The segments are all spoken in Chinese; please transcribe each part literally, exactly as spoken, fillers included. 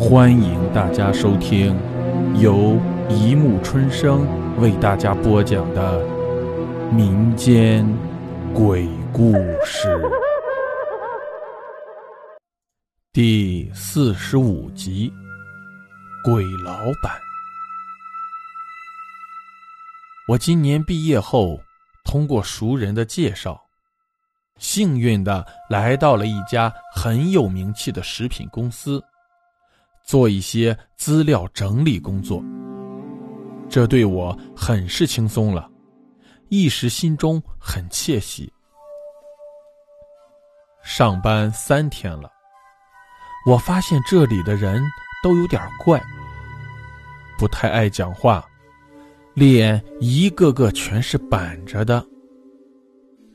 欢迎大家收听由一木春生为大家播讲的民间鬼故事第四十五集《鬼老板》。我今年毕业后，通过熟人的介绍，幸运地来到了一家很有名气的食品公司，做一些资料整理工作。这对我很是轻松了，一时心中很窃喜。上班三天了，我发现这里的人都有点怪，不太爱讲话，脸一个个全是板着的。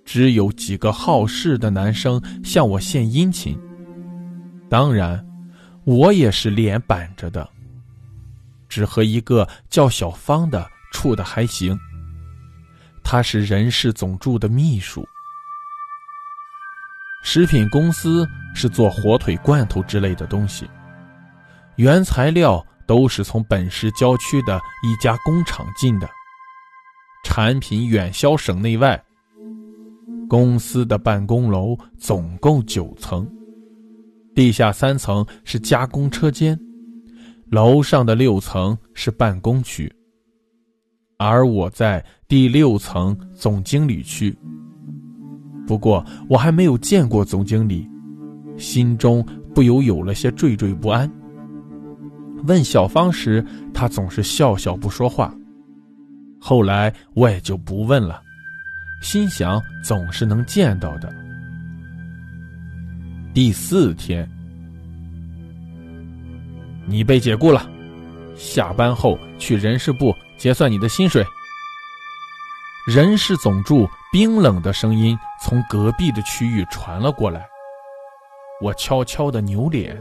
只有几个好事的男生向我献殷勤，当然我也是脸板着的，只和一个叫小芳的处得还行，他是人事总助的秘书。食品公司是做火腿罐头之类的东西，原材料都是从本市郊区的一家工厂进的，产品远销省内外。公司的办公楼总共九层，地下三层是加工车间，楼上的六层是办公区，而我在第六层总经理区。不过我还没有见过总经理，心中不由有了些惴惴不安。问小芳时，她总是笑笑不说话，后来我也就不问了，心想总是能见到的。第四天，你被解雇了，下班后去人事部结算你的薪水。人事总助冰冷的声音从隔壁的区域传了过来，我悄悄地扭脸，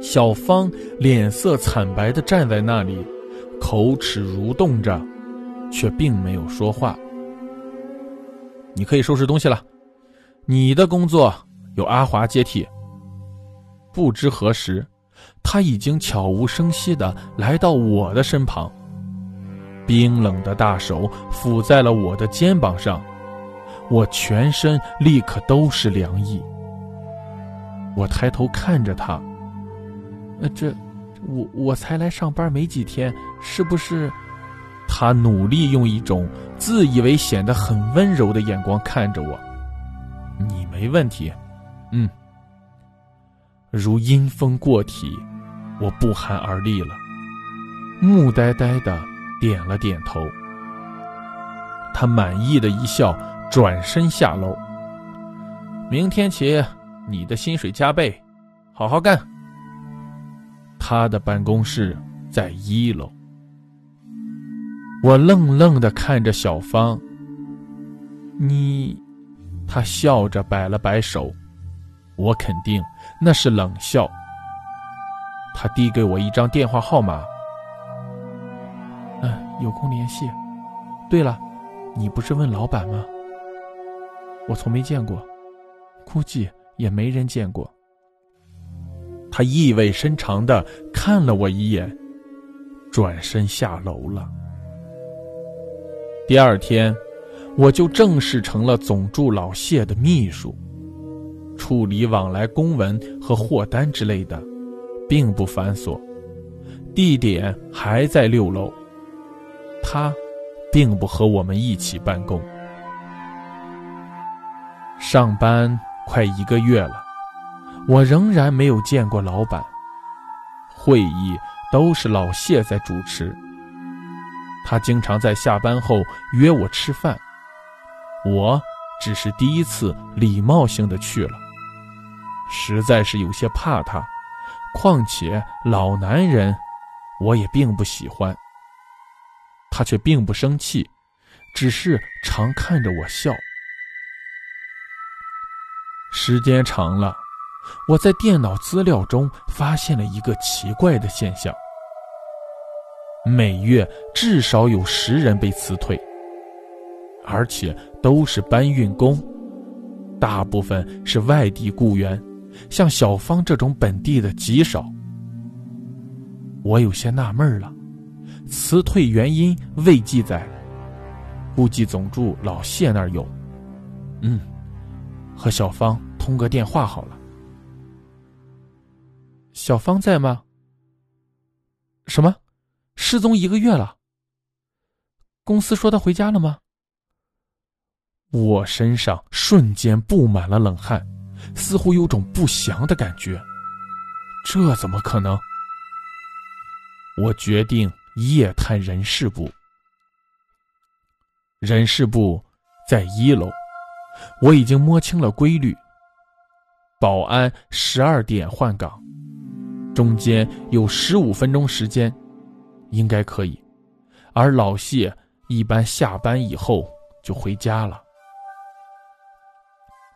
小芳脸色惨白地站在那里，口齿蠕动着，却并没有说话。你可以收拾东西了，你的工作由阿华接替。不知何时，他已经悄无声息地来到我的身旁，冰冷的大手抚在了我的肩膀上，我全身立刻都是凉意。我抬头看着他，呃，这我我才来上班没几天，是不是？他努力用一种自以为显得很温柔的眼光看着我。你没问题，嗯。如阴风过体，我不寒而栗了，木呆呆的点了点头。他满意的一笑，转身下楼。明天起，你的薪水加倍，好好干。他的办公室在一楼。我愣愣地看着小芳，你，他笑着摆了摆手，我肯定那是冷笑。他递给我一张电话号码，嗯，有空联系。对了，你不是问老板吗？我从没见过，估计也没人见过。他意味深长地看了我一眼，转身下楼了。第二天，我就正式成了总助老谢的秘书，处理往来公文和货单之类的，并不繁琐，地点还在六楼。他并不和我们一起办公。上班快一个月了，我仍然没有见过老板，会议都是老谢在主持。他经常在下班后约我吃饭，我只是第一次礼貌性的去了，实在是有些怕他，况且老男人我也并不喜欢。他却并不生气，只是常看着我笑。时间长了，我在电脑资料中发现了一个奇怪的现象，每月至少有十人被辞退，而且都是搬运工，大部分是外地雇员，像小芳这种本地的极少。我有些纳闷了，辞退原因未记载，估计总助老谢那儿有。嗯，和小芳通个电话好了。小芳在吗？什么？失踪一个月了？公司说她回家了吗？我身上瞬间布满了冷汗，似乎有种不祥的感觉。这怎么可能？我决定夜探人事部。人事部在一楼，我已经摸清了规律。保安十二点换岗，中间有十五分钟时间，应该可以。而老谢一般下班以后就回家了。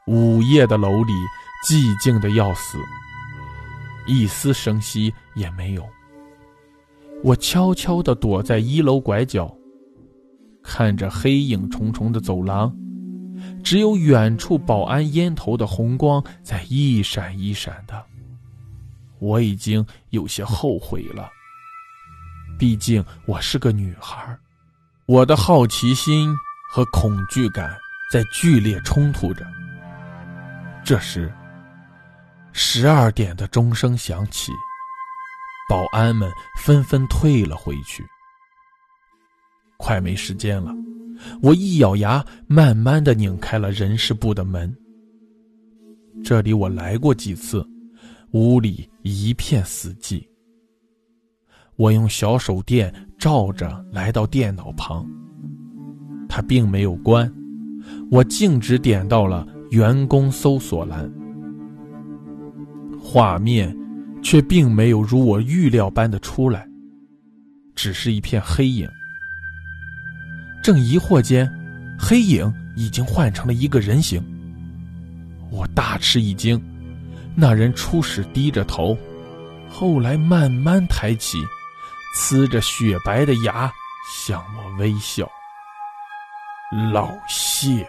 午夜的楼里寂静的要死，一丝声息也没有。我悄悄地躲在一楼拐角，看着黑影重重的走廊，只有远处保安烟头的红光在一闪一闪的。我已经有些后悔了，毕竟我是个女孩。我的好奇心和恐惧感在剧烈冲突着。这时十二点的钟声响起，保安们纷纷退了回去。快没时间了，我一咬牙，慢慢地拧开了人事部的门。这里我来过几次，屋里一片死寂。我用小手电照着来到电脑旁，它并没有关，我径直点到了员工搜索栏。画面却并没有如我预料般的出来，只是一片黑影。正疑惑间，黑影已经换成了一个人形。我大吃一惊，那人初始低着头，后来慢慢抬起，呲着雪白的牙向我微笑。老谢，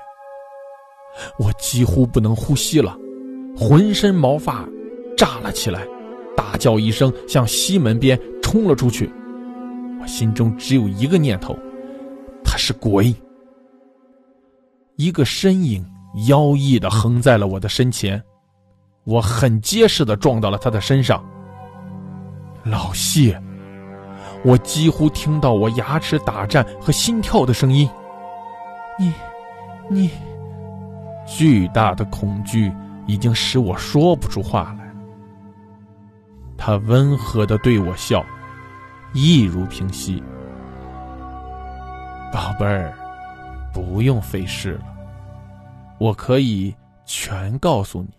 我几乎不能呼吸了，浑身毛发炸了起来，大叫一声，向西门边冲了出去。我心中只有一个念头，他是鬼。一个身影妖异地横在了我的身前，我很结实地撞到了他的身上。老谢，我几乎听到我牙齿打颤和心跳的声音。你你巨大的恐惧已经使我说不出话来。他温和地对我笑，一如平息。宝贝儿，不用费事了，我可以全告诉你。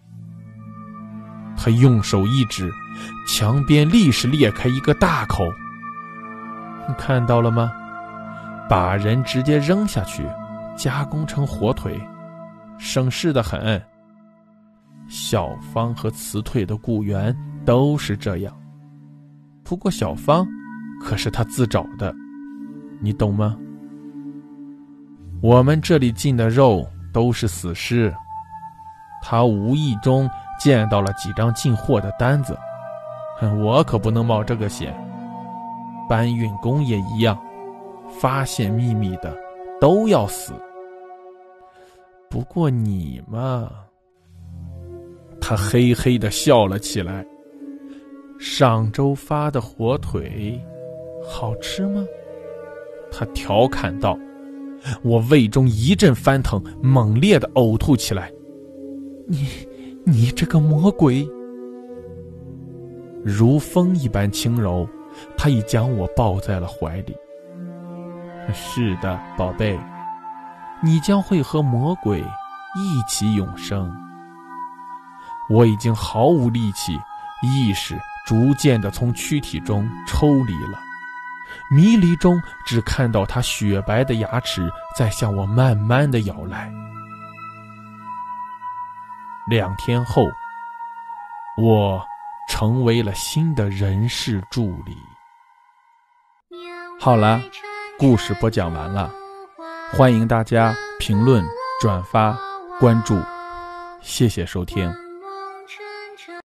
他用手一指，墙边立时裂开一个大口。你看到了吗？把人直接扔下去，加工成火腿，省事得很。小芳和辞退的雇员都是这样，不过小芳可是她自找的，你懂吗？我们这里进的肉都是死尸，她无意中见到了几张进货的单子，我可不能冒这个险。搬运工也一样，发现秘密的都要死。不过你嘛……他嘿嘿地笑了起来。上周发的火腿好吃吗？他调侃道。我胃中一阵翻腾，猛烈地呕吐起来。你你这个魔鬼！如风一般轻柔，他已将我抱在了怀里。是的，宝贝，你将会和魔鬼一起永生。我已经毫无力气，意识逐渐地从躯体中抽离了，迷离中只看到他雪白的牙齿在向我慢慢地咬来。两天后，我成为了新的人事助理。好了，故事播讲完了，欢迎大家评论、转发、关注，谢谢收听。